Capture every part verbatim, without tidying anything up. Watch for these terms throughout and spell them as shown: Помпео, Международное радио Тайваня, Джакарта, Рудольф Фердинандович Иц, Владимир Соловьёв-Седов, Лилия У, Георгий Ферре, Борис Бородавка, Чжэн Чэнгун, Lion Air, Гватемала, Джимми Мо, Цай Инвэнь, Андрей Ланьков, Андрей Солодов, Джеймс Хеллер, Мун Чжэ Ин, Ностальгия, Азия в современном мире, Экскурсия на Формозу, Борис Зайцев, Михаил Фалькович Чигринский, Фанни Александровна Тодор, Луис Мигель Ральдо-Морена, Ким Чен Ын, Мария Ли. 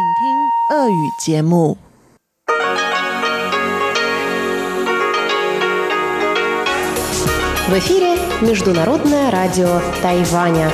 В эфире Международное радио Тайваня.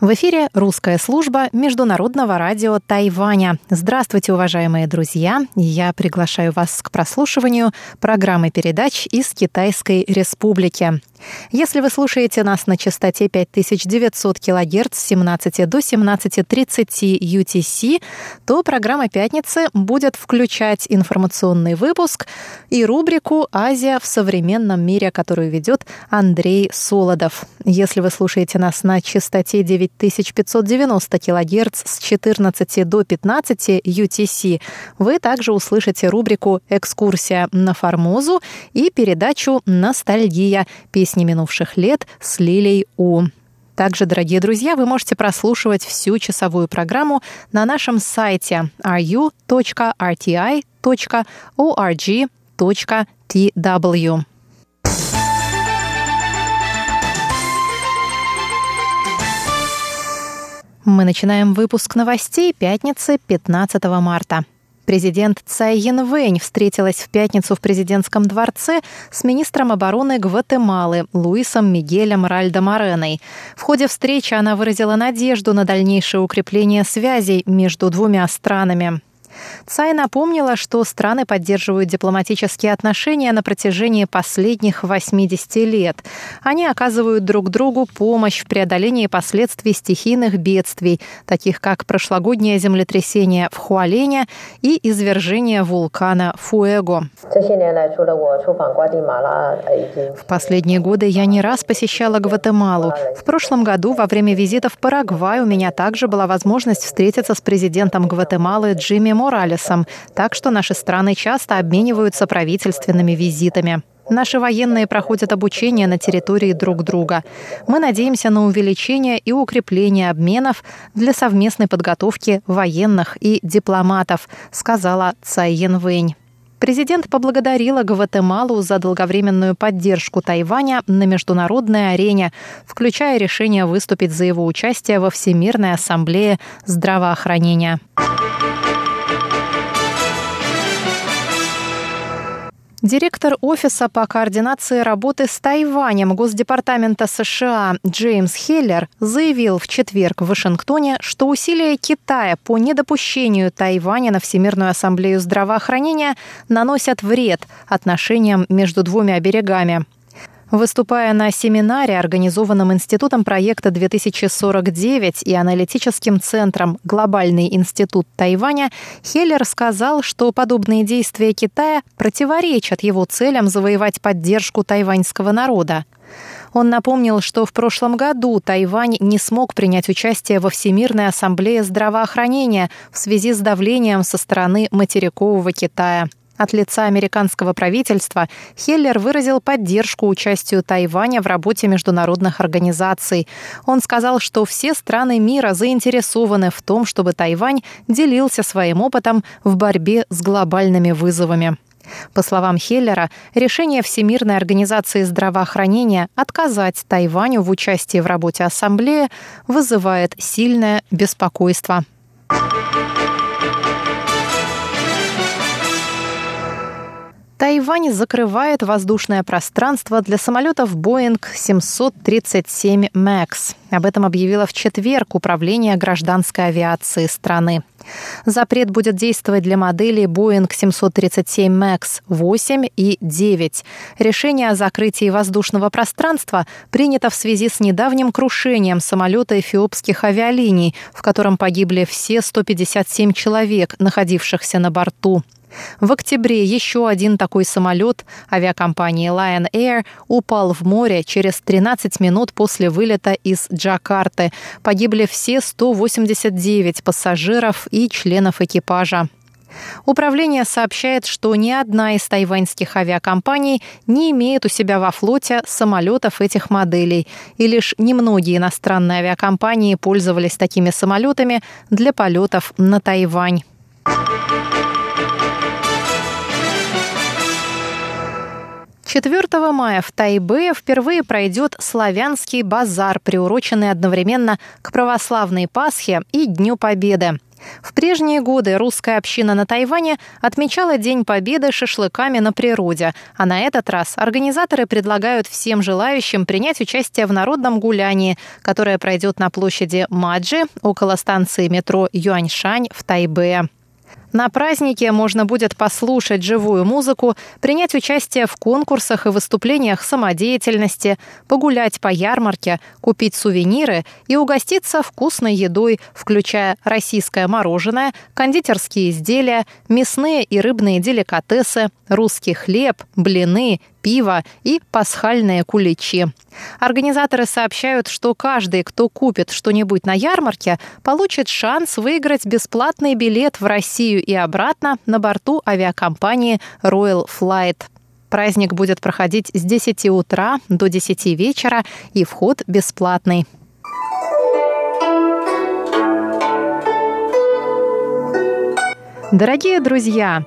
В эфире русская служба Международного радио Тайваня. Здравствуйте, уважаемые друзья! Я приглашаю вас к прослушиванию программы передач из Китайской Республики. Если вы слушаете нас на частоте пять тысяч девятьсот килогерц с семнадцати до семнадцати тридцати ю ти си, то программа «Пятницы» будет включать информационный выпуск и рубрику «Азия в современном мире», которую ведет Андрей Солодов. Если вы слушаете нас на частоте девять тысяч пятьсот девяносто килогерц с четырнадцати до пятнадцати ю ти си, вы также услышите рубрику «Экскурсия на Формозу» и передачу «Ностальгия. Песни минувших лет» с Лилией У. Также, дорогие друзья, вы можете прослушивать всю часовую программу на нашем сайте ар ю точка эр ти ай точка о эр джи точка ти дабл ю. Мы начинаем выпуск новостей пятницы пятнадцатого марта. Президент Цай Инвэнь встретилась в пятницу в президентском дворце с министром обороны Гватемалы Луисом Мигелем Ральдо-Мореной. В ходе встречи она выразила надежду на дальнейшее укрепление связей между двумя странами. Цай напомнила, что страны поддерживают дипломатические отношения на протяжении последних восьмидесяти лет. Они оказывают друг другу помощь в преодолении последствий стихийных бедствий, таких как прошлогоднее землетрясение в Хуалене и извержение вулкана Фуэго. В последние годы я не раз посещала Гватемалу. В прошлом году во время визита в Парагвай у меня также была возможность встретиться с президентом Гватемалы Джимми Мо, так что наши страны часто обмениваются правительственными визитами. Наши военные проходят обучение на территории друг друга. Мы надеемся на увеличение и укрепление обменов для совместной подготовки военных и дипломатов, сказала Цай Инвэнь. Президент поблагодарила Гватемалу за долговременную поддержку Тайваня на международной арене, включая решение выступить за его участие во Всемирной ассамблее здравоохранения. Директор Офиса по координации работы с Тайванем Госдепартамента США Джеймс Хеллер заявил в четверг в Вашингтоне, что усилия Китая по недопущению Тайваня на Всемирную ассамблею здравоохранения наносят вред отношениям между двумя берегами. Выступая на семинаре, организованном Институтом проекта две тысячи сорок девять и аналитическим центром «Глобальный институт Тайваня», Хеллер сказал, что подобные действия Китая противоречат его целям завоевать поддержку тайваньского народа. Он напомнил, что в прошлом году Тайвань не смог принять участие во Всемирной ассамблее здравоохранения в связи с давлением со стороны материкового Китая. От лица американского правительства Хеллер выразил поддержку участию Тайваня в работе международных организаций. Он сказал, что все страны мира заинтересованы в том, чтобы Тайвань делился своим опытом в борьбе с глобальными вызовами. По словам Хеллера, решение Всемирной организации здравоохранения отказать Тайваню в участии в работе ассамблеи вызывает сильное беспокойство. Тайвань закрывает воздушное пространство для самолетов Boeing семьсот тридцать семь макс. Об этом объявило в четверг Управление гражданской авиации страны. Запрет будет действовать для моделей Boeing семьсот тридцать семь макс восемь и девять. Решение о закрытии воздушного пространства принято в связи с недавним крушением самолета эфиопских авиалиний, в котором погибли все сто пятьдесят семь человек, находившихся на борту. В октябре еще один такой самолет авиакомпании Lion Air упал в море через тринадцать минут после вылета из Джакарты. Погибли все сто восемьдесят девять пассажиров и членов экипажа. Управление сообщает, что ни одна из тайваньских авиакомпаний не имеет у себя во флоте самолетов этих моделей, и лишь немногие иностранные авиакомпании пользовались такими самолетами для полетов на Тайвань. четвёртого мая в Тайбэе впервые пройдет славянский базар, приуроченный одновременно к православной Пасхе и Дню Победы. В прежние годы русская община на Тайване отмечала День Победы шашлыками на природе, а на этот раз организаторы предлагают всем желающим принять участие в народном гулянии, которое пройдет на площади Маджи около станции метро Юаньшань в Тайбэе. На празднике можно будет послушать живую музыку, принять участие в конкурсах и выступлениях самодеятельности, погулять по ярмарке, купить сувениры и угоститься вкусной едой, включая российское мороженое, кондитерские изделия, мясные и рыбные деликатесы, русский хлеб, блины, пиво и пасхальные куличи. Организаторы сообщают, что каждый, кто купит что-нибудь на ярмарке, получит шанс выиграть бесплатный билет в Россию и обратно на борту авиакомпании Royal Flight. Праздник будет проходить с десяти утра до десяти вечера, и вход бесплатный. Дорогие друзья,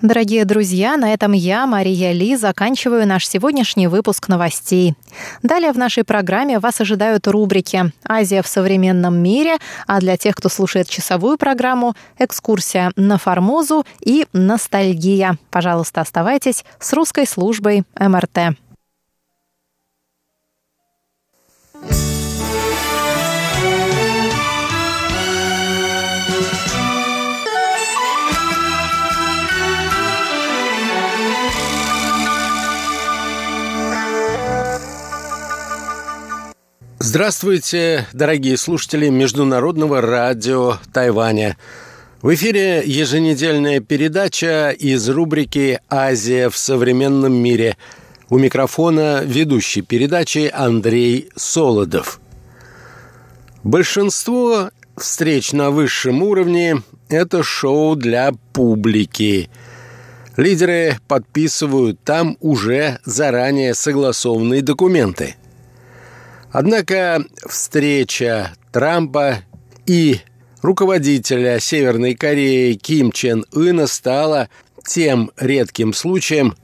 Дорогие друзья, на этом я, Мария Ли, заканчиваю наш сегодняшний выпуск новостей. Далее в нашей программе вас ожидают рубрики «Азия в современном мире», а для тех, кто слушает часовую программу, «Экскурсия на Формозу» и «Ностальгия». Пожалуйста, оставайтесь с русской службой эм эр тэ. Здравствуйте, дорогие слушатели Международного радио Тайваня. В эфире еженедельная передача из рубрики «Азия в современном мире». У микрофона ведущий передачи Андрей Солодов. Большинство встреч на высшем уровне – это шоу для публики. Лидеры подписывают там уже заранее согласованные документы. Однако встреча Трампа и руководителя Северной Кореи Ким Чен Ына стала тем редким случаем,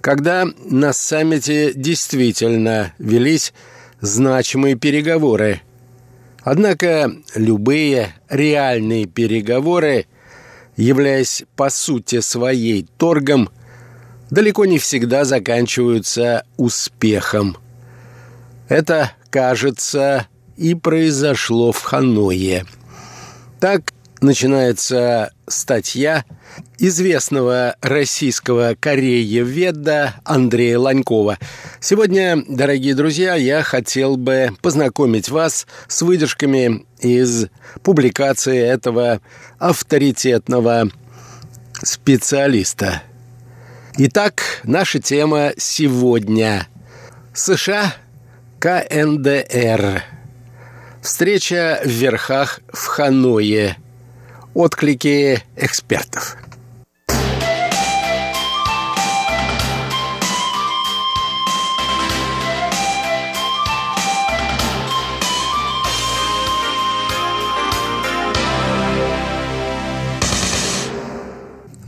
когда на саммите действительно велись значимые переговоры. Однако любые реальные переговоры, являясь по сути своей торгом, далеко не всегда заканчиваются успехом. Это, кажется, и произошло в Ханое. Так начинается статья известного российского корееведа Андрея Ланькова. Сегодня, дорогие друзья, я хотел бы познакомить вас с выдержками из публикации этого авторитетного специалиста. Итак, наша тема сегодня. США – ка эн дэ эр. Встреча в верхах в Ханое. Отклики экспертов.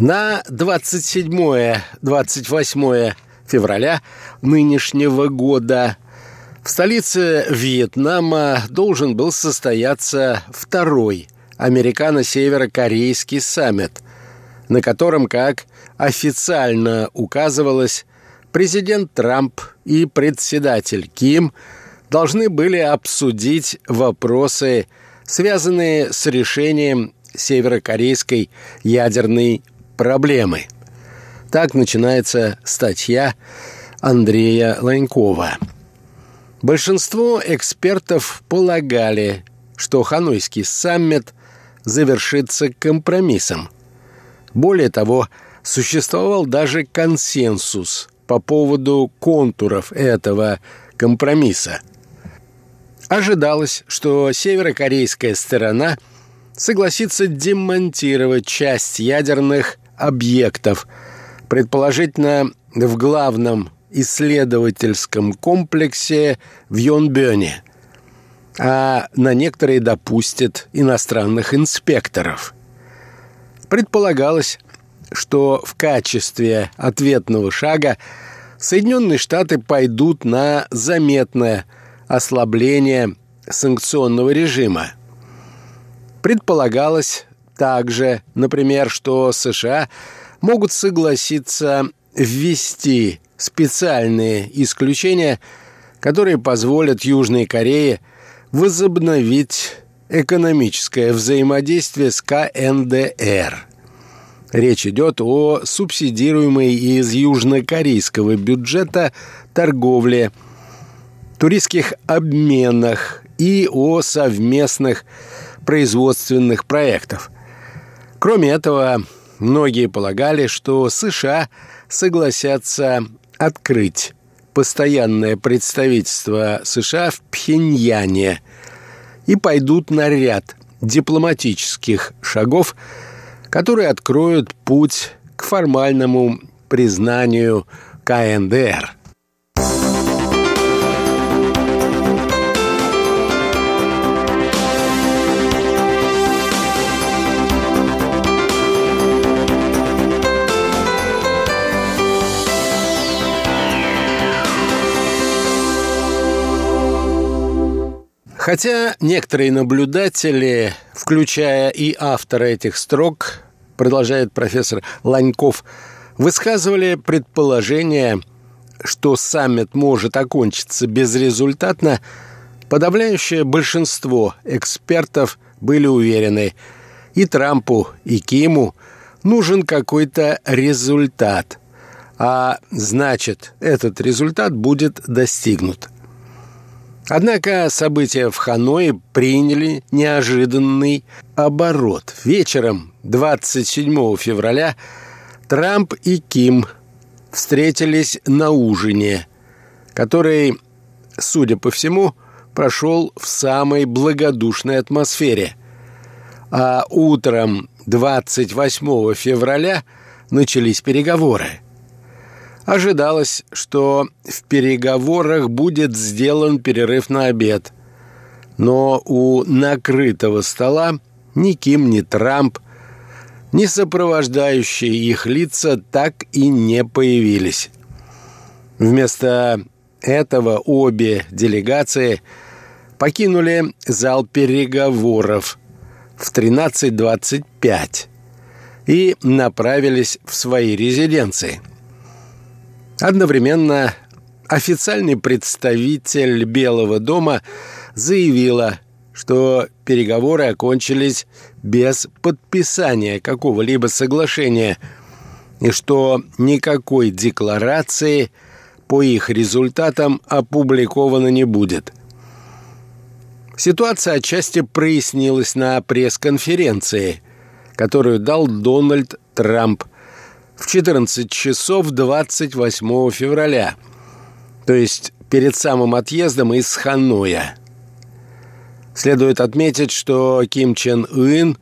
На двадцать седьмое — двадцать восьмое февраля нынешнего года в столице Вьетнама должен был состояться второй американо-северокорейский саммит, на котором, как официально указывалось, президент Трамп и председатель Ким должны были обсудить вопросы, связанные с решением северокорейской ядерной проблемы. Так начинается статья Андрея Ланькова. Большинство экспертов полагали, что Ханойский саммит завершится компромиссом. Более того, существовал даже консенсус по поводу контуров этого компромисса. Ожидалось, что северокорейская сторона согласится демонтировать часть ядерных объектов, предположительно в главном исследовательском комплексе в Йонбёне, а на некоторые допустит иностранных инспекторов. Предполагалось, что в качестве ответного шага Соединенные Штаты пойдут на заметное ослабление санкционного режима. Предполагалось также, например, что США могут согласиться ввести специальные исключения, которые позволят Южной Корее возобновить экономическое взаимодействие с КНДР. Речь идет о субсидируемой из южнокорейского бюджета торговле, туристских обменах и о совместных производственных проектов. Кроме этого, многие полагали, что США согласятся открыть постоянное представительство США в Пхеньяне и пойдут на ряд дипломатических шагов, которые откроют путь к формальному признанию КНДР. Хотя некоторые наблюдатели, включая и автора этих строк, продолжает профессор Ланьков, высказывали предположение, что саммит может окончиться безрезультатно, подавляющее большинство экспертов были уверены, и Трампу, и Киму нужен какой-то результат, а значит, этот результат будет достигнут. Однако события в Ханое приняли неожиданный оборот. Вечером двадцать седьмого февраля Трамп и Ким встретились на ужине, который, судя по всему, прошел в самой благодушной атмосфере. А утром двадцать восьмого февраля начались переговоры. Ожидалось, что в переговорах будет сделан перерыв на обед. Но у накрытого стола ни Ким, ни Трамп, ни сопровождающие их лица так и не появились. Вместо этого обе делегации покинули зал переговоров в тринадцать двадцать пять и направились в свои резиденции. Одновременно официальный представитель Белого дома заявила, что переговоры окончились без подписания какого-либо соглашения и что никакой декларации по их результатам опубликовано не будет. Ситуация отчасти прояснилась на пресс-конференции, которую дал Дональд Трамп в четырнадцать часов двадцать восьмого февраля, то есть перед самым отъездом из Ханоя. Следует отметить, что Ким Чен Ын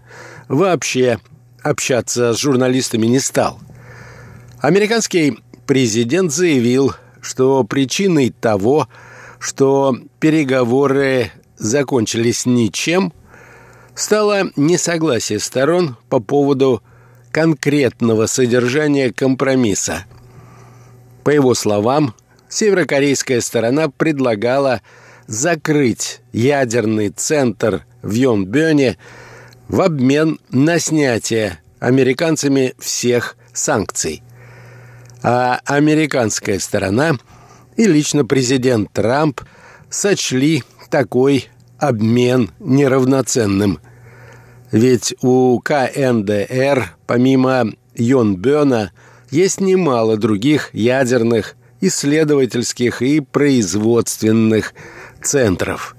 вообще общаться с журналистами не стал. Американский президент заявил, что причиной того, что переговоры закончились ничем, стало несогласие сторон по поводу конкретного содержания компромисса. По его словам, северокорейская сторона предлагала закрыть ядерный центр в Йонбёне в обмен на снятие американцами всех санкций. А американская сторона и лично президент Трамп сочли такой обмен неравноценным. Ведь у КНДР, помимо Йонбёна, есть немало других ядерных, исследовательских и производственных центров.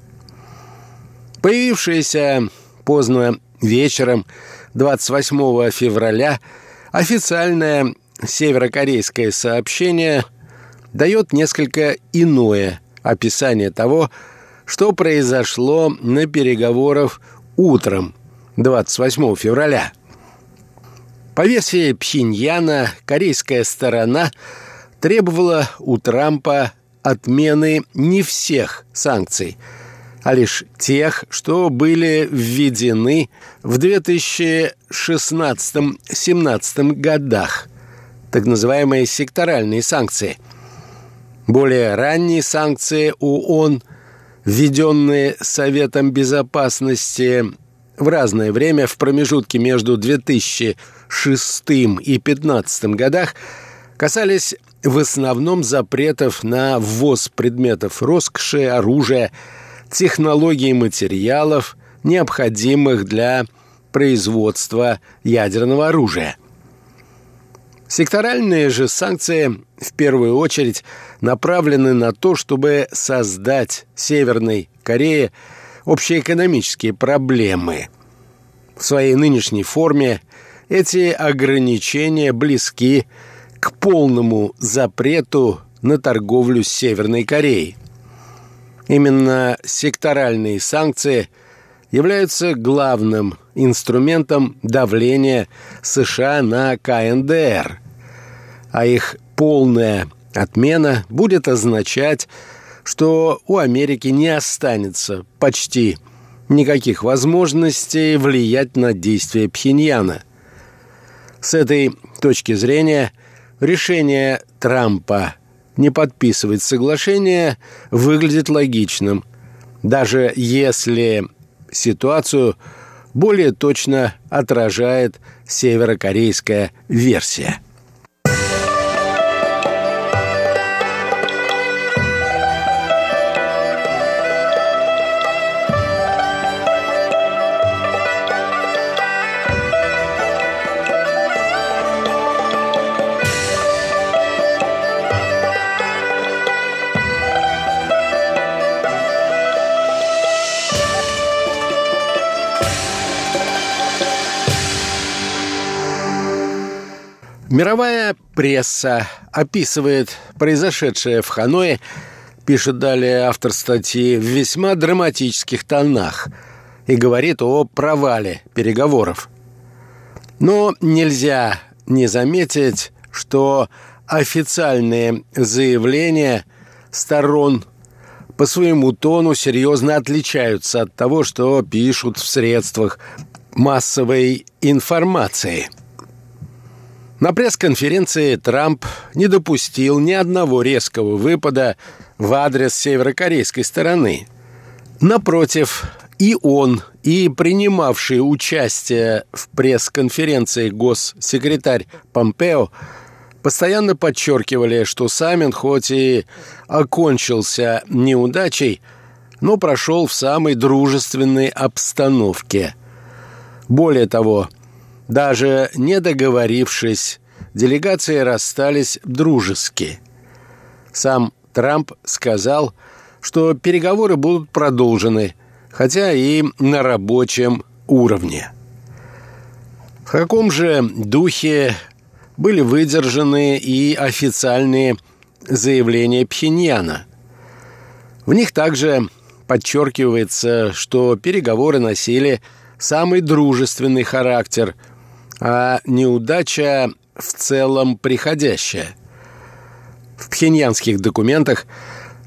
Появившаяся поздно вечером двадцать восьмого февраля официальное северокорейское сообщение дает несколько иное описание того, что произошло на переговорах утром двадцать восьмого февраля. По версии Пхеньяна, корейская сторона требовала у Трампа отмены не всех санкций, а лишь тех, что были введены в две тысячи шестнадцатом — две тысячи семнадцатом годах, так называемые секторальные санкции. Более ранние санкции ООН, введенные Советом Безопасности в разное время в промежутке между две тысячи шестым и две тысячи пятнадцатым годах, касались в основном запретов на ввоз предметов роскоши, оружия, технологий и материалов, необходимых для производства ядерного оружия. Секторальные же санкции в первую очередь направлены на то, чтобы создать Северной Корее общеэкономические проблемы. В своей нынешней форме эти ограничения близки к полному запрету на торговлю с Северной Кореей. Именно секторальные санкции являются главным инструментом давления США на КНДР, а их полная отмена будет означать, что у Америки не останется почти никаких возможностей влиять на действия Пхеньяна. С этой точки зрения решение Трампа не подписывать соглашение выглядит логичным, даже если ситуацию более точно отражает северокорейская версия. Мировая пресса описывает произошедшее в Ханое, пишет далее автор статьи, в весьма драматических тонах и говорит о провале переговоров. Но нельзя не заметить, что официальные заявления сторон по своему тону серьезно отличаются от того, что пишут в средствах массовой информации. На пресс-конференции Трамп не допустил ни одного резкого выпада в адрес северокорейской стороны. Напротив, и он, и принимавший участие в пресс-конференции госсекретарь Помпео постоянно подчеркивали, что саммит хоть и окончился неудачей, но прошел в самой дружественной обстановке. Более того, даже не договорившись, делегации расстались дружески. Сам Трамп сказал, что переговоры будут продолжены, хотя и на рабочем уровне. В каком же духе были выдержаны и официальные заявления Пхеньяна? В них также подчеркивается, что переговоры носили самый дружественный характер, – а неудача в целом приходящая. В пхеньянских документах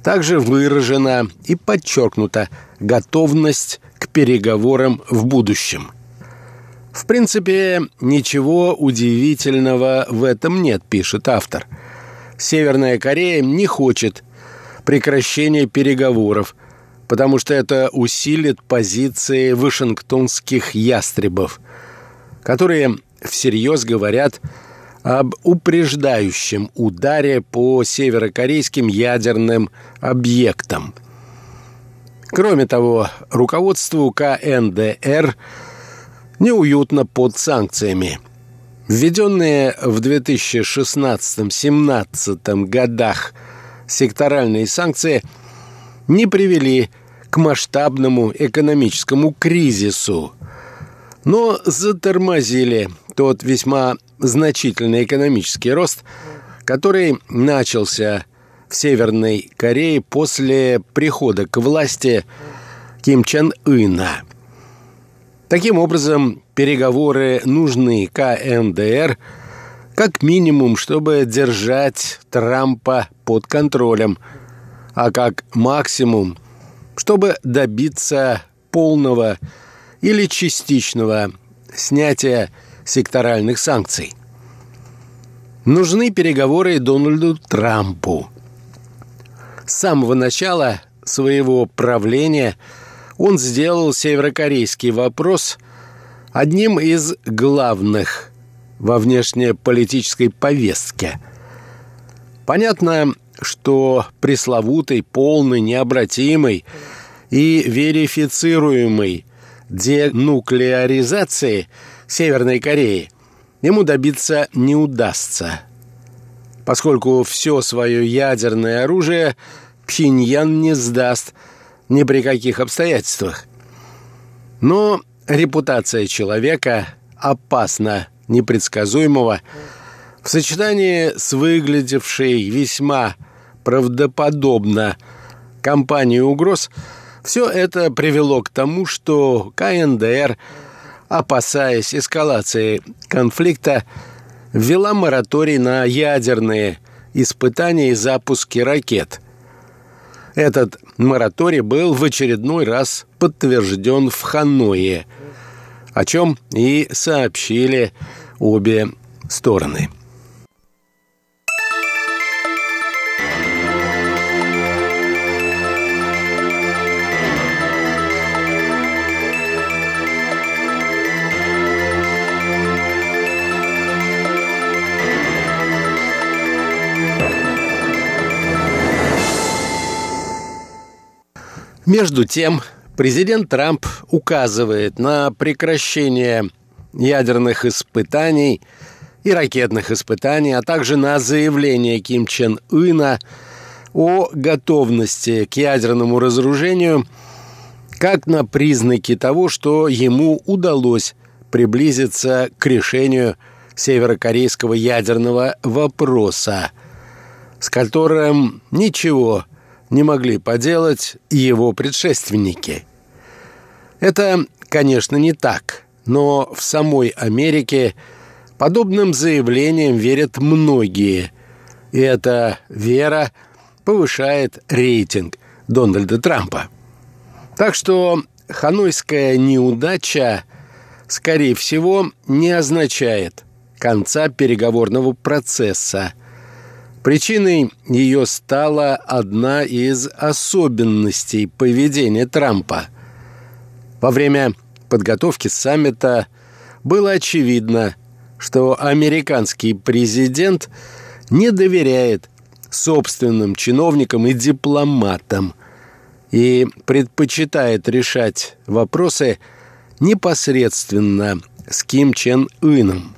также выражена и подчеркнута готовность к переговорам в будущем. В принципе, ничего удивительного в этом нет, пишет автор. Северная Корея не хочет прекращения переговоров, потому что это усилит позиции вашингтонских ястребов, которые всерьез говорят об упреждающем ударе по северокорейским ядерным объектам. Кроме того, руководству КНДР неуютно под санкциями. Введенные в две тысячи шестнадцатом-две тысячи семнадцатом годах секторальные санкции не привели к масштабному экономическому кризису, но затормозили тот весьма значительный экономический рост, который начался в Северной Корее после прихода к власти Ким Чен Ына. Таким образом, переговоры нужны КНДР как минимум, чтобы держать Трампа под контролем, а как максимум, чтобы добиться полного или частичного снятия секторальных санкций. Нужны переговоры Дональду Трампу. С самого начала своего правления он сделал северокорейский вопрос одним из главных во внешнеполитической повестке. Понятно, что пресловутый, полный, необратимый и верифицируемый денуклеаризации Северной Кореи ему добиться не удастся, поскольку все свое ядерное оружие Пхеньян не сдаст ни при каких обстоятельствах. Но репутация человека, опасно непредсказуемого, в сочетании с выглядевшей весьма правдоподобно кампанией угроз, все это привело к тому, что КНДР, опасаясь эскалации конфликта, ввела мораторий на ядерные испытания и запуски ракет. Этот мораторий был в очередной раз подтвержден в Ханое, о чем и сообщили обе стороны. Между тем, президент Трамп указывает на прекращение ядерных испытаний и ракетных испытаний, а также на заявление Ким Чен Ына о готовности к ядерному разоружению, как на признаки того, что ему удалось приблизиться к решению северокорейского ядерного вопроса, с которым ничего не могли поделать его предшественники. Это, конечно, не так, но в самой Америке подобным заявлениям верят многие, и эта вера повышает рейтинг Дональда Трампа. Так что ханойская неудача, скорее всего, не означает конца переговорного процесса. Причиной ее стала одна из особенностей поведения Трампа. Во время подготовки саммита было очевидно, что американский президент не доверяет собственным чиновникам и дипломатам и предпочитает решать вопросы непосредственно с Ким Чен Ыном.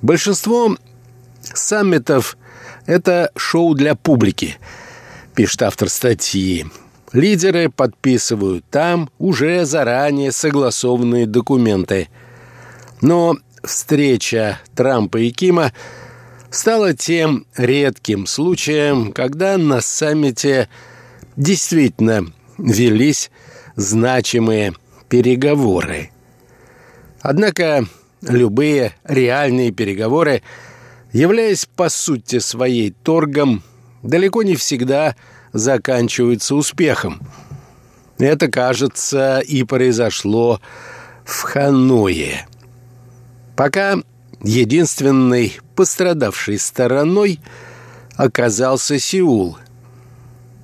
Большинство саммитов «это шоу для публики», пишет автор статьи. Лидеры подписывают там уже заранее согласованные документы. Но встреча Трампа и Кима стала тем редким случаем, когда на саммите действительно велись значимые переговоры. Однако любые реальные переговоры, являясь по сути своей торгом, далеко не всегда заканчивается успехом. Это, кажется, и произошло в Ханое. Пока единственной пострадавшей стороной оказался Сеул.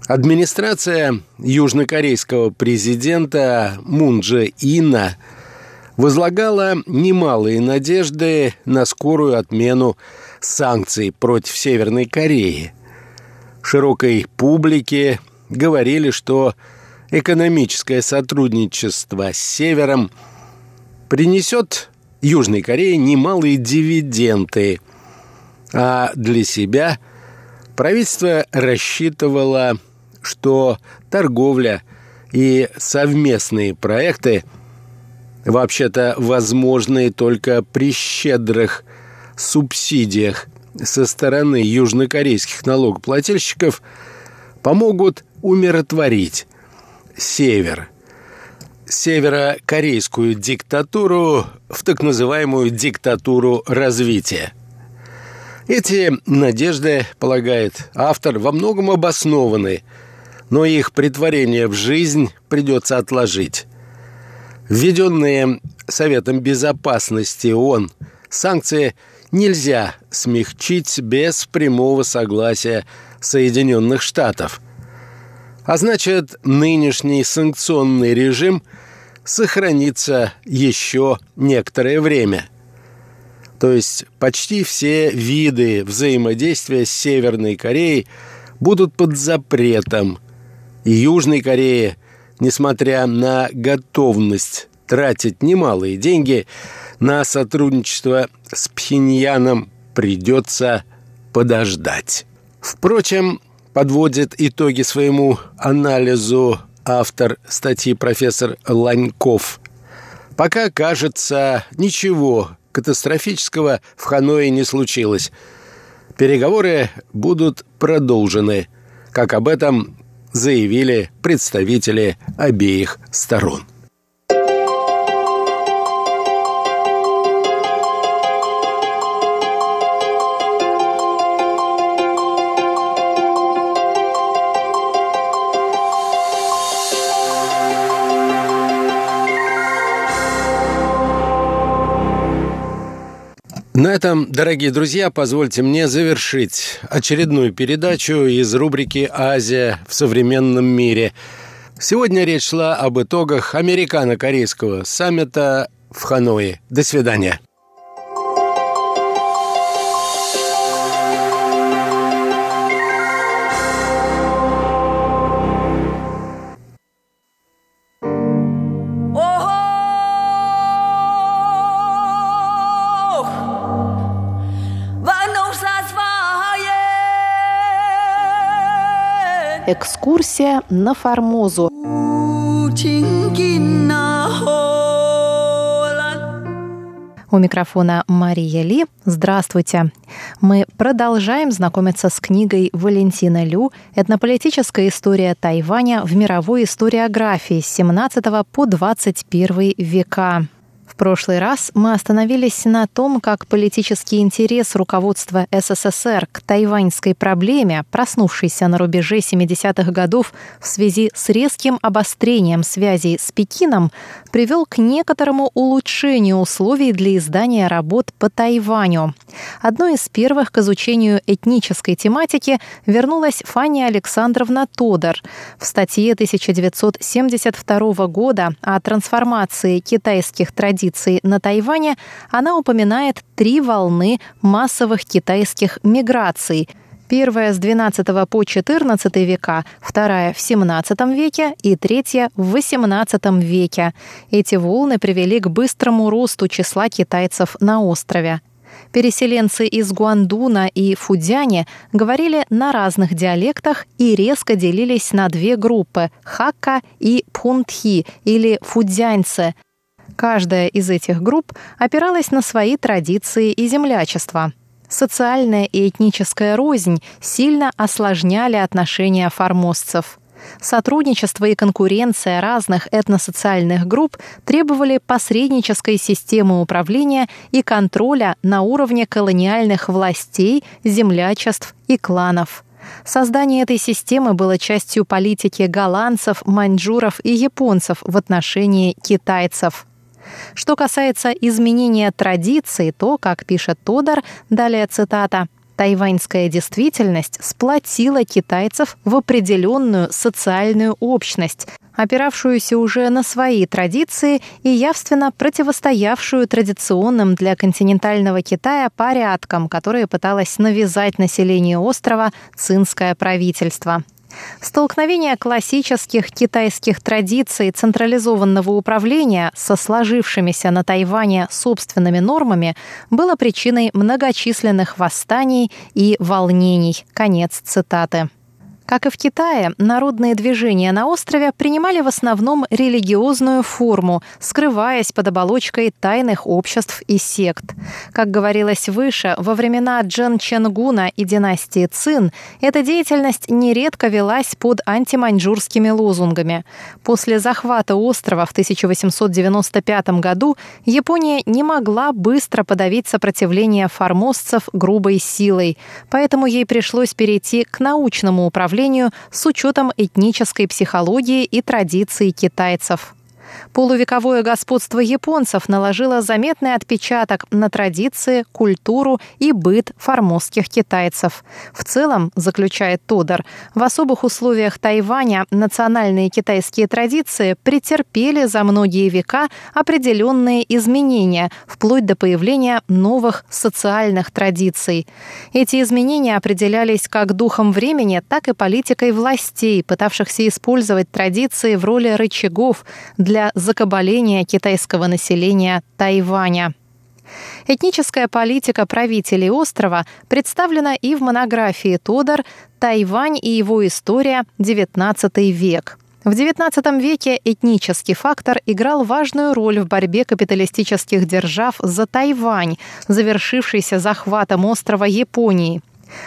Администрация южнокорейского президента Мун Чжэ Ина возлагала немалые надежды на скорую отмену санкций против Северной Кореи. Широкой публике говорили, что экономическое сотрудничество с Севером принесет Южной Корее немалые дивиденды, а для себя правительство рассчитывало, что торговля и совместные проекты вообще-то возможны только при щедрых субсидиях со стороны южнокорейских налогоплательщиков, помогут умиротворить Север. Северокорейскую диктатуру в так называемую диктатуру развития. Эти надежды, полагает автор, во многом обоснованы, но их претворение в жизнь придется отложить. Введенные Советом Безопасности ООН санкции нельзя смягчить без прямого согласия Соединенных Штатов. А значит, нынешний санкционный режим сохранится еще некоторое время. То есть почти все виды взаимодействия с Северной Кореей будут под запретом. И Южной Корее, несмотря на готовность тратить немалые деньги на сотрудничество с Пхеньяном, придется подождать. Впрочем, подводит итоги своему анализу автор статьи профессор Ланьков, пока, кажется, ничего катастрофического в Ханое не случилось. Переговоры будут продолжены, как об этом заявили представители обеих сторон. На этом, дорогие друзья, позвольте мне завершить очередную передачу из рубрики «Азия в современном мире». Сегодня речь шла об итогах американо-корейского саммита в Ханое. До свидания. Экскурсия на Формозу. У микрофона Мария Ли. Здравствуйте. Мы продолжаем знакомиться с книгой Валентина Лю «Этнополитическая история Тайваня в мировой историографии с семнадцатого по двадцать первый века». В прошлый раз мы остановились на том, как политический интерес руководства СССР к тайваньской проблеме, проснувшейся на рубеже семидесятых годов в связи с резким обострением связей с Пекином, привел к некоторому улучшению условий для издания работ по Тайваню. Одной из первых к изучению этнической тематики вернулась Фанни Александровна Тодор. В статье тысяча девятьсот семьдесят второго года о трансформации китайских традиций на Тайване она упоминает три волны массовых китайских миграций. Первая с двенадцатого по четырнадцатый века, вторая в семнадцатом веке и третья в восемнадцатом веке. Эти волны привели к быстрому росту числа китайцев на острове. Переселенцы из Гуандуна и Фудзяни говорили на разных диалектах и резко делились на две группы – хакка и пхунтхи или фудзяньцы. Каждая из этих групп опиралась на свои традиции и землячество. Социальная и этническая рознь сильно осложняли отношения формозцев. Сотрудничество и конкуренция разных этносоциальных групп требовали посреднической системы управления и контроля на уровне колониальных властей, землячеств и кланов. Создание этой системы было частью политики голландцев, маньчжуров и японцев в отношении китайцев. Что касается изменения традиций, то, как пишет Тодор, далее цитата, «Тайваньская действительность сплотила китайцев в определенную социальную общность, опиравшуюся уже на свои традиции и явственно противостоявшую традиционным для континентального Китая порядкам, которые пыталось навязать населению острова цинское правительство». Столкновение классических китайских традиций централизованного управления со сложившимися на Тайване собственными нормами было причиной многочисленных восстаний и волнений. Конец цитаты. Как и в Китае, народные движения на острове принимали в основном религиозную форму, скрываясь под оболочкой тайных обществ и сект. Как говорилось выше, во времена Чжэн Чэнгуна и династии Цин эта деятельность нередко велась под антиманьчжурскими лозунгами. После захвата острова в тысяча восемьсот девяносто пятом году Япония не могла быстро подавить сопротивление формозцев грубой силой, поэтому ей пришлось перейти к научному управлению с учетом этнической психологии и традиций китайцев. Полувековое господство японцев наложило заметный отпечаток на традиции, культуру и быт формозских китайцев. В целом, заключает Тодор, в особых условиях Тайваня национальные китайские традиции претерпели за многие века определенные изменения, вплоть до появления новых социальных традиций. Эти изменения определялись как духом времени, так и политикой властей, пытавшихся использовать традиции в роли рычагов для закабаления китайского населения Тайваня. Этническая политика правителей острова представлена и в монографии Тодор «Тайвань и его история. девятнадцатый век». В девятнадцатом веке этнический фактор играл важную роль в борьбе капиталистических держав за Тайвань, завершившейся захватом острова Японии.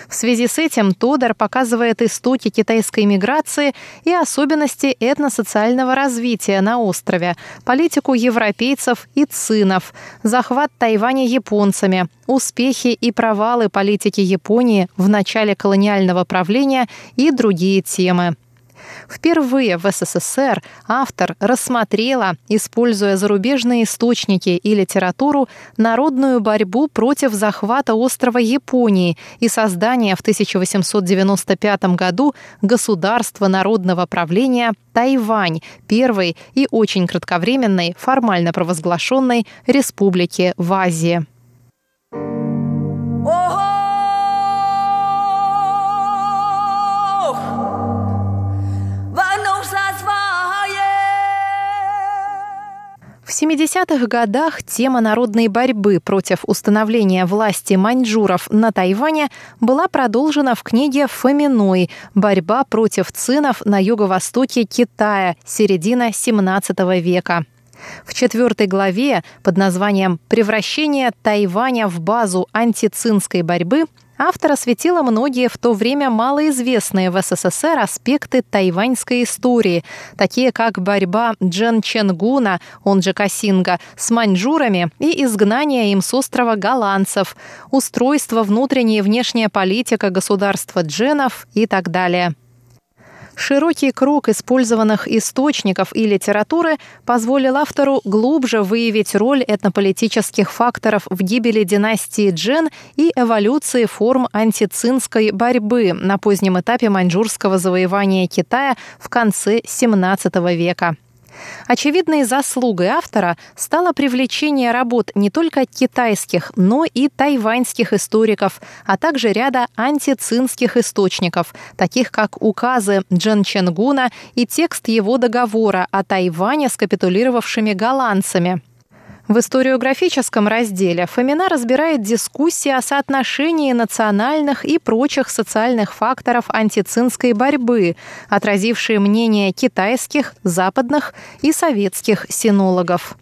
В связи с этим Тодор показывает истоки китайской миграции и особенности этносоциального развития на острове, политику европейцев и цинов, захват Тайваня японцами, успехи и провалы политики Японии в начале колониального правления и другие темы. Впервые в СССР автор рассмотрела, используя зарубежные источники и литературу, народную борьбу против захвата острова Японии и создание в тысяча восемьсот девяносто пятом году государства народного правления Тайвань, первой и очень кратковременной формально провозглашенной республики в Азии. В семидесятых годах тема народной борьбы против установления власти маньчжуров на Тайване была продолжена в книге Фоминой «Борьба против цинов на юго-востоке Китая. Середина семнадцатого века». В четвертой главе под названием «Превращение Тайваня в базу антицинской борьбы» автор осветила многие в то время малоизвестные в СССР аспекты тайваньской истории, такие как борьба Чжэн Чэнгуна, он же Касинга, с маньчжурами и изгнание им с острова голландцев, устройство внутренней и внешняя политика государства Чжэнов и так далее. Широкий круг использованных источников и литературы позволил автору глубже выявить роль этнополитических факторов в гибели династии Чжэн и эволюции форм антицинской борьбы на позднем этапе маньчжурского завоевания Китая в конце семнадцатого века. Очевидной заслугой автора стало привлечение работ не только китайских, но и тайваньских историков, а также ряда антицинских источников, таких как указы Чжэн Чэнгуна и текст его договора о Тайване с капитулировавшими голландцами. В историографическом разделе Фомина разбирает дискуссии о соотношении национальных и прочих социальных факторов антицинской борьбы, отразившие мнения китайских, западных и советских синологов.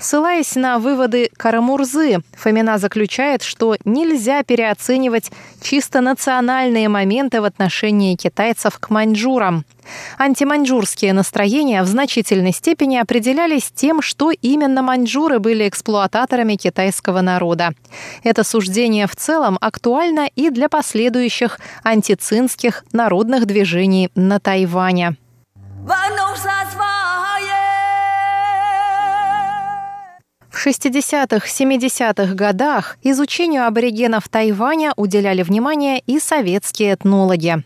Ссылаясь на выводы Карамурзы, Фомина заключает, что нельзя переоценивать чисто национальные моменты в отношении китайцев к маньчжурам. Антиманьчжурские настроения в значительной степени определялись тем, что именно маньчжуры были эксплуататорами китайского народа. Это суждение в целом актуально и для последующих антицинских народных движений на Тайване. шестидесятых-семидесятых годах изучению аборигенов Тайваня уделяли внимание и советские этнологи.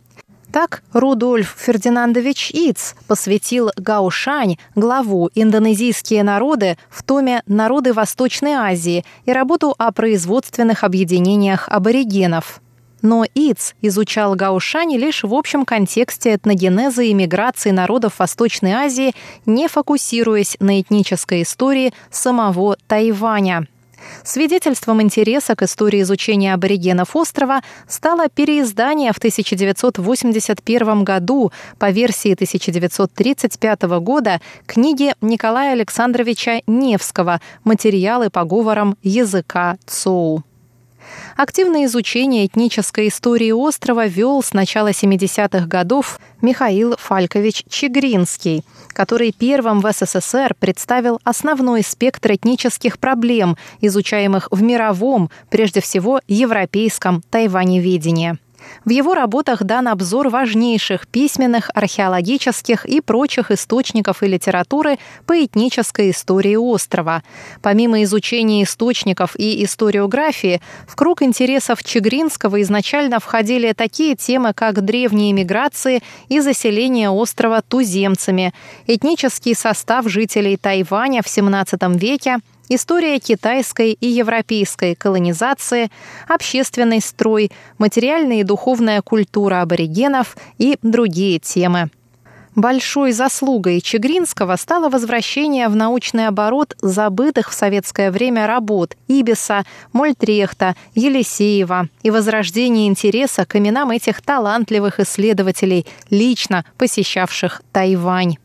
Так, Рудольф Фердинандович Иц посвятил Гаошань, главу «Индонезийские народы» в томе «Народы Восточной Азии» и работу о производственных объединениях аборигенов. Но Иц изучал Гаошань лишь в общем контексте этногенеза и миграции народов Восточной Азии, не фокусируясь на этнической истории самого Тайваня. Свидетельством интереса к истории изучения аборигенов острова стало переиздание в тысяча девятьсот восемьдесят первом году по версии тысяча девятьсот тридцать пятого года книги Николая Александровича Невского «Материалы по говорам языка Цоу». Активное изучение этнической истории острова вел с начала семидесятых годов Михаил Фалькович Чигринский, который первым в СССР представил основной спектр этнических проблем, изучаемых в мировом, прежде всего, европейском тайваневедении. В его работах дан обзор важнейших письменных, археологических и прочих источников и литературы по этнической истории острова. Помимо изучения источников и историографии, в круг интересов Чигринского изначально входили такие темы, как древние миграции и заселение острова туземцами, этнический состав жителей Тайваня в семнадцатом веке, история китайской и европейской колонизации, общественный строй, материальная и духовная культура аборигенов и другие темы. Большой заслугой Чигринского стало возвращение в научный оборот забытых в советское время работ Ибиса, Мольтрехта, Елисеева и возрождение интереса к именам этих талантливых исследователей, лично посещавших Тайвань.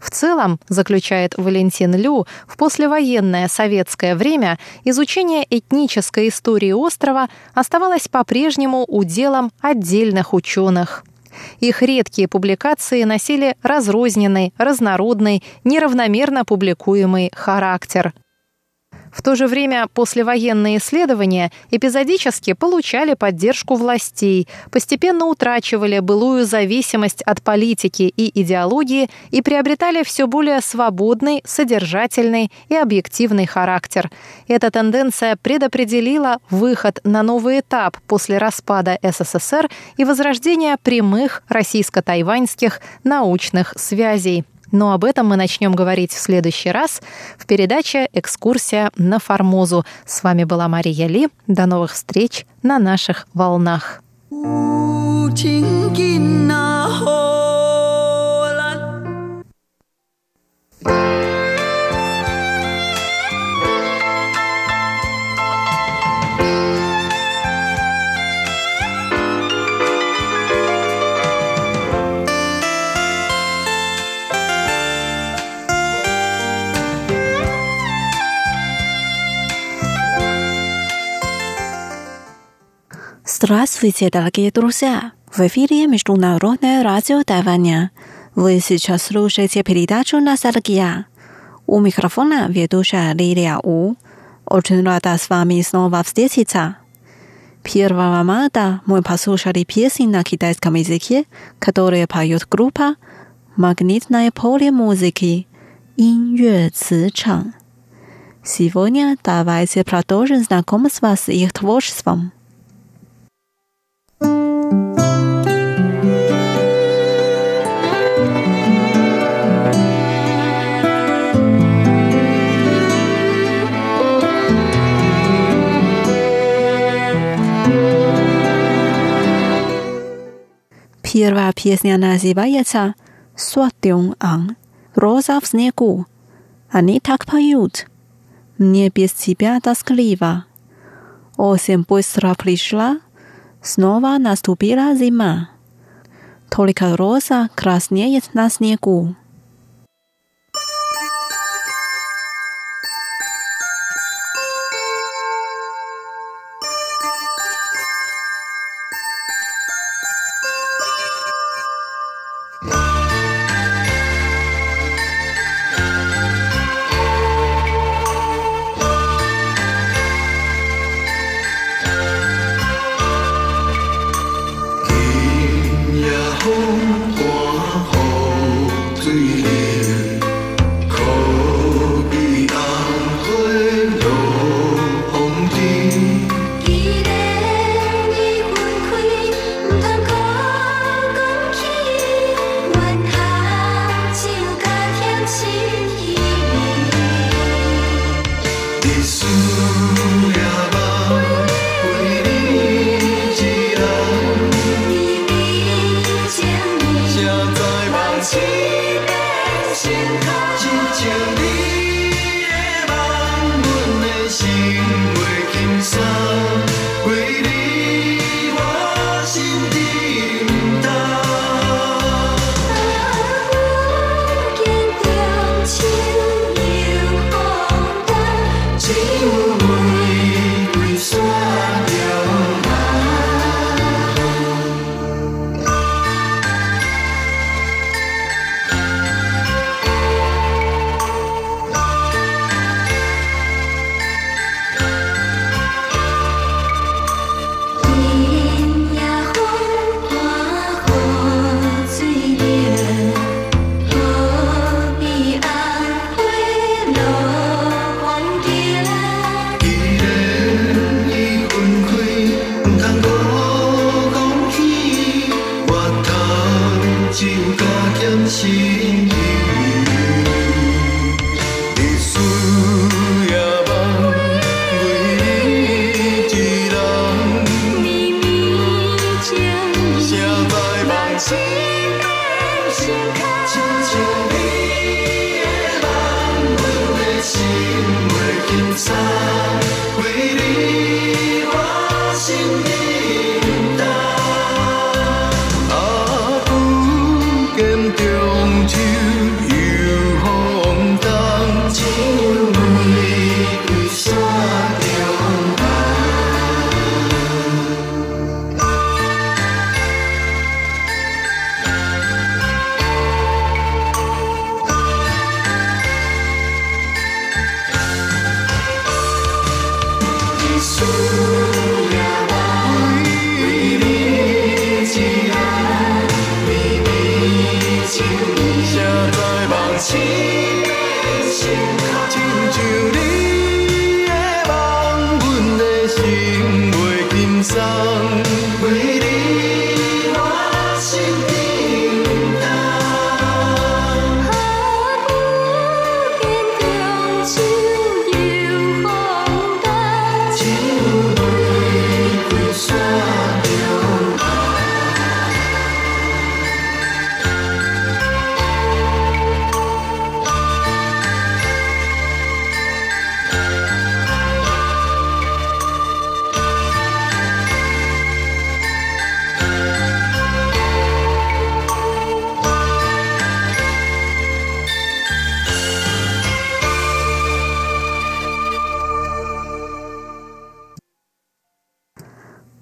В целом, заключает Валентина Лю, в послевоенное советское время изучение этнической истории острова оставалось по-прежнему уделом отдельных ученых. Их редкие публикации носили разрозненный, разнородный, неравномерно публикуемый характер. В то же время послевоенные исследования эпизодически получали поддержку властей, постепенно утрачивали былую зависимость от политики и идеологии и приобретали все более свободный, содержательный и объективный характер. Эта тенденция предопределила выход на новый этап после распада СССР и возрождения прямых российско-тайваньских научных связей. Но об этом мы начнем говорить в следующий раз в передаче «Экскурсия на Формозу». С вами была Мария Ли. До новых встреч на наших волнах. Здравствуйте, дорогие друзья! В эфире Международное радио Тайваня. Вы сейчас слушаете передачу «Ностальгия». У микрофона ведущая Лилия У. Очень рада с вами снова встретиться. первого марта мы послушали песни на китайском языке, которые поет группа «Магнитное поле музыки» Ин-Юэ-Ци-Чан. Сегодня давайте продолжим знакомство с их творчеством. Первая песня называется «Суатюн-ан» «Роза в снегу». Они так поют: «Мне без тебя тоскливо». Осень быстро пришла, снова наступила зима. Только роза краснеет на снегу.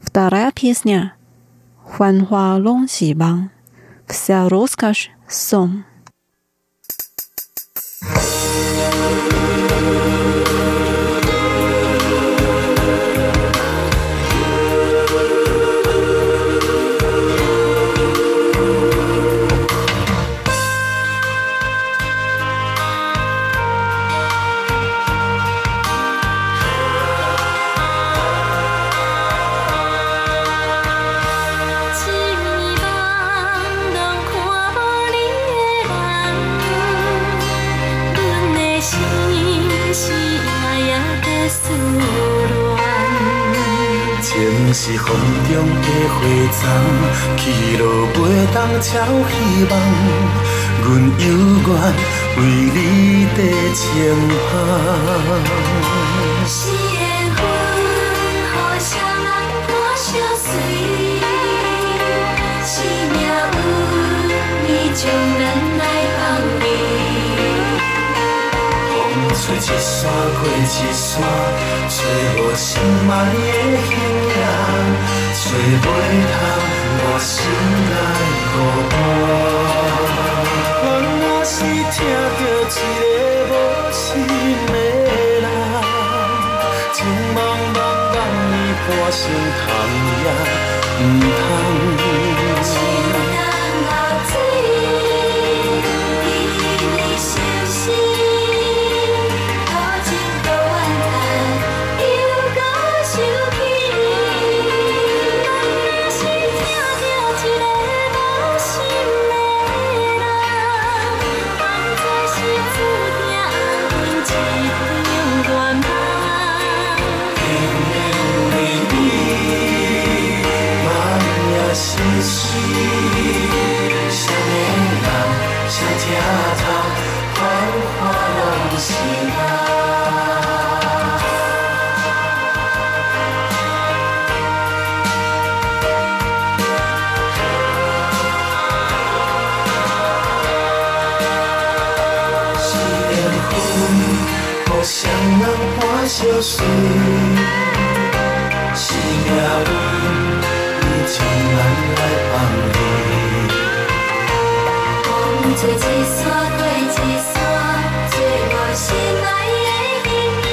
Вторая песня «Хуанхуа лон сибан» – «Вся роскошь сон».是风中的花丛，去路袂当超希望，阮犹原为你在前行。是缘分，互相人伴相随，生命有你将咱来放飞。风吹一山过一山，吹无心爱的形。找袂通，我心内孤单。原来是听到一个无心的人，情茫茫等你半生叹也唔通。情人啊，只因你伤心。See 想浪花消失，是命运已将咱来放弃。风吹一山对一山，吹我心爱的影影，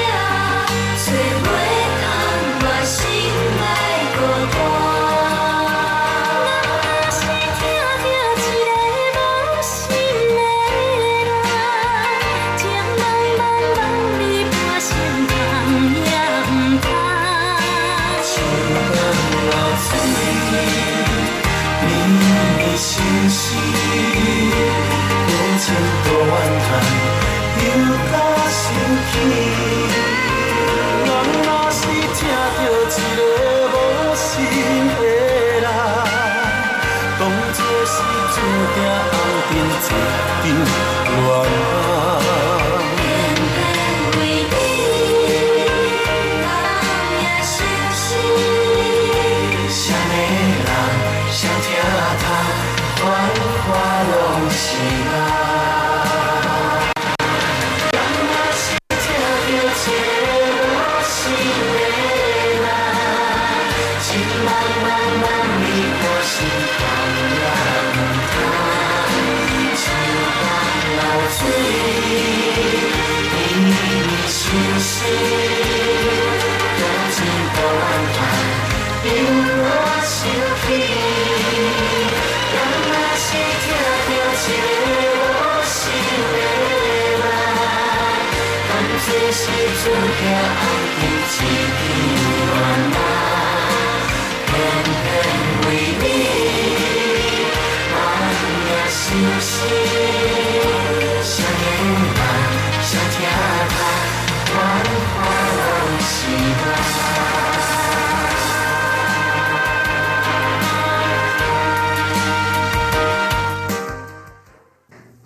吹袂干我心爱孤单。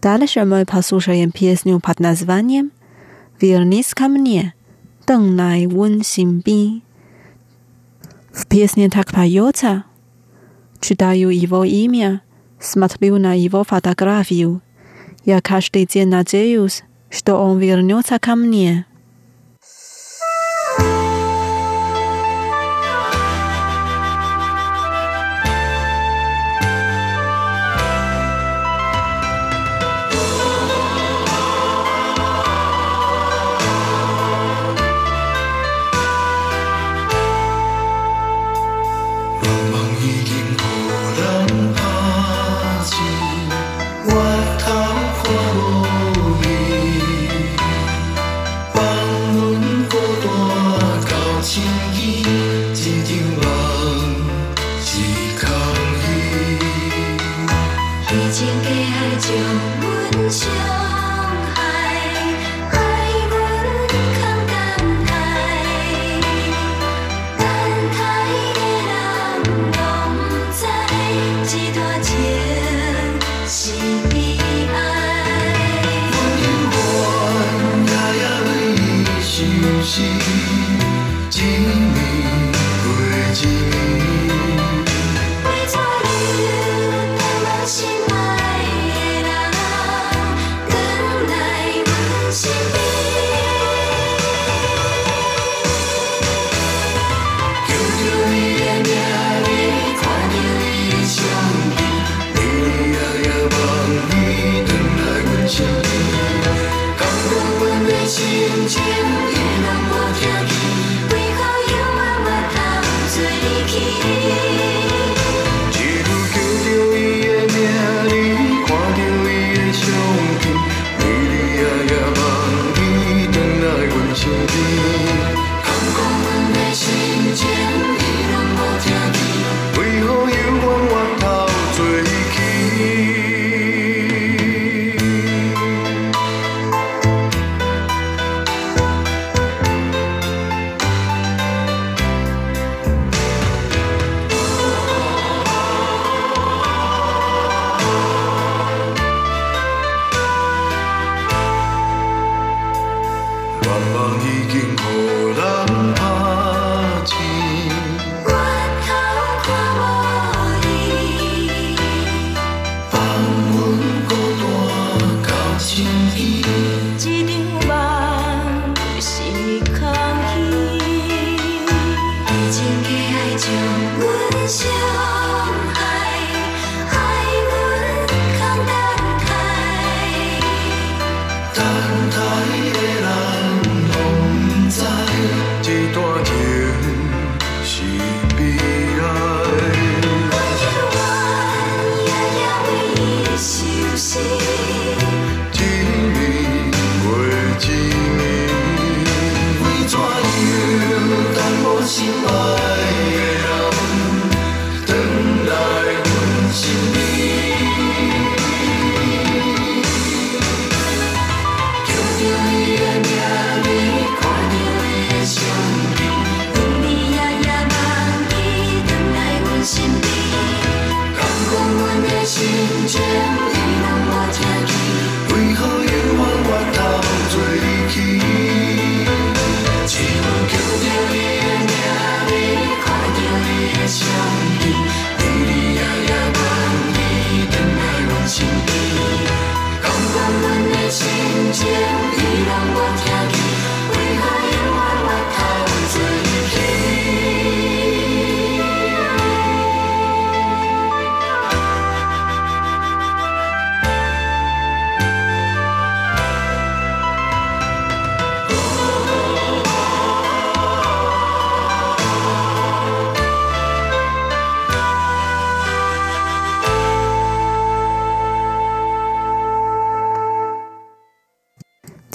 Дальше мы послушаем песню под названием «Вернись ко мне, Дэнай Вун Синби». В песне так поется: читаю его имя, смотрю на его фотографию. Я каждый день надеюсь, что он вернется ко мне.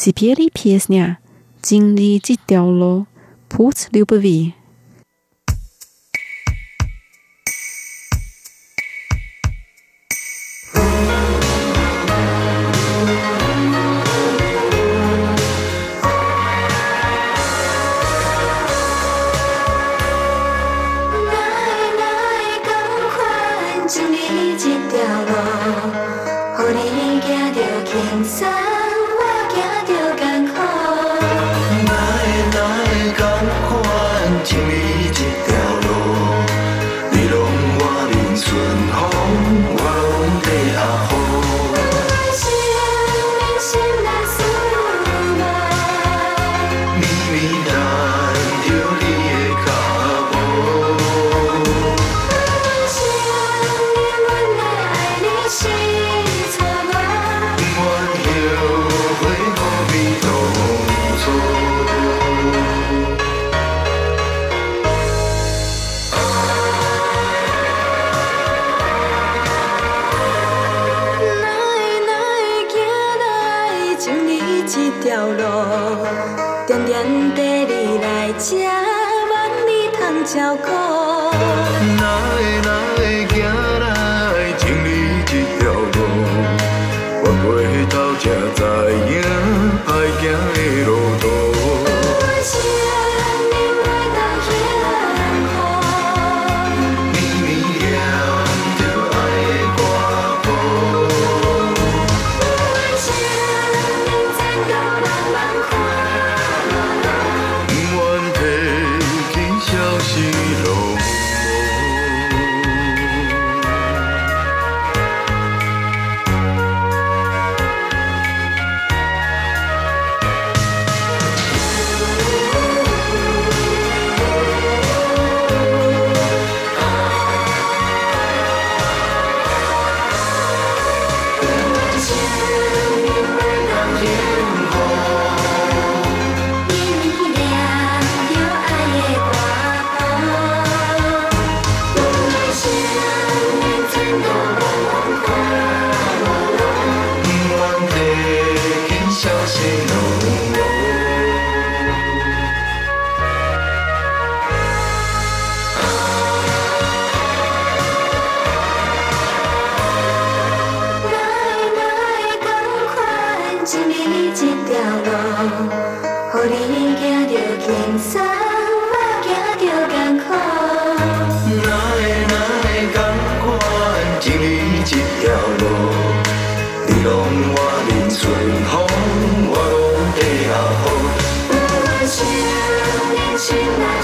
Теперь песня «Динли Дидяло. Путь любви».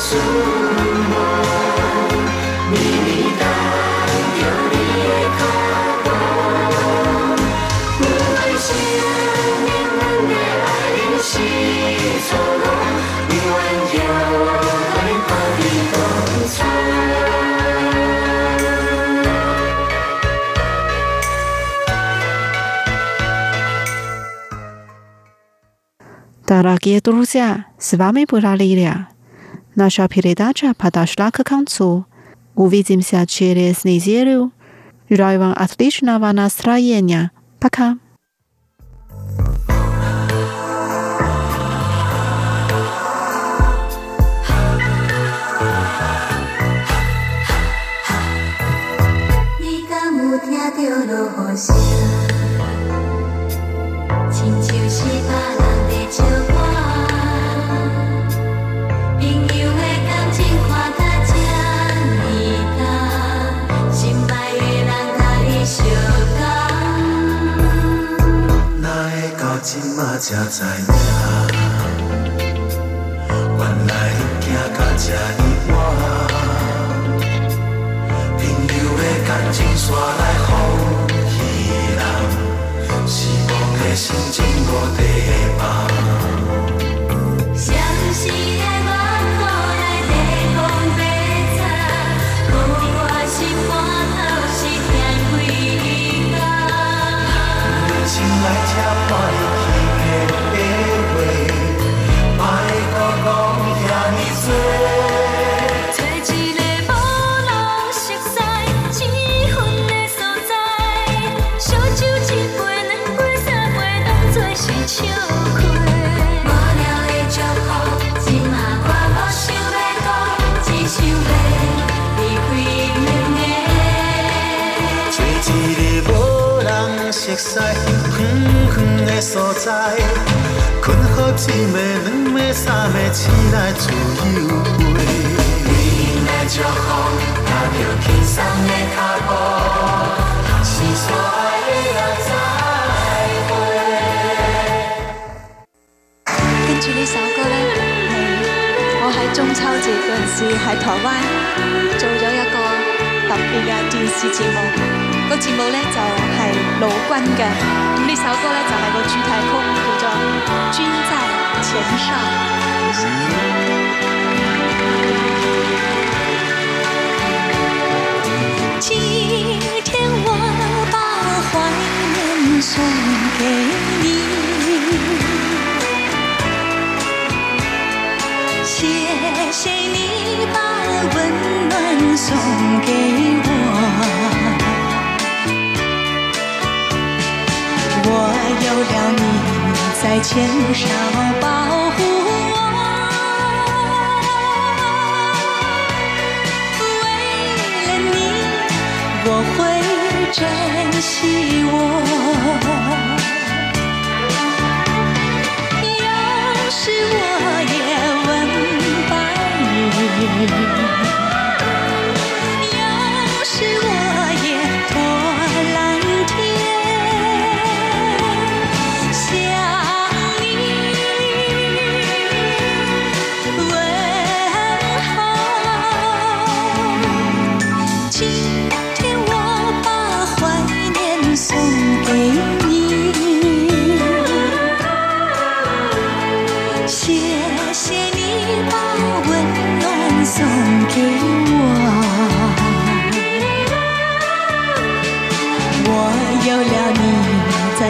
Субтитры Дорогие друзья, с вами была Лилия. Наша передача подошла к концу. Увидимся через неделю. Желаю вам отличного настроения. Пока.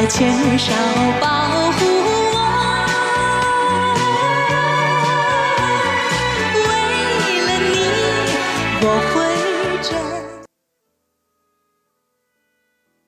Субтитры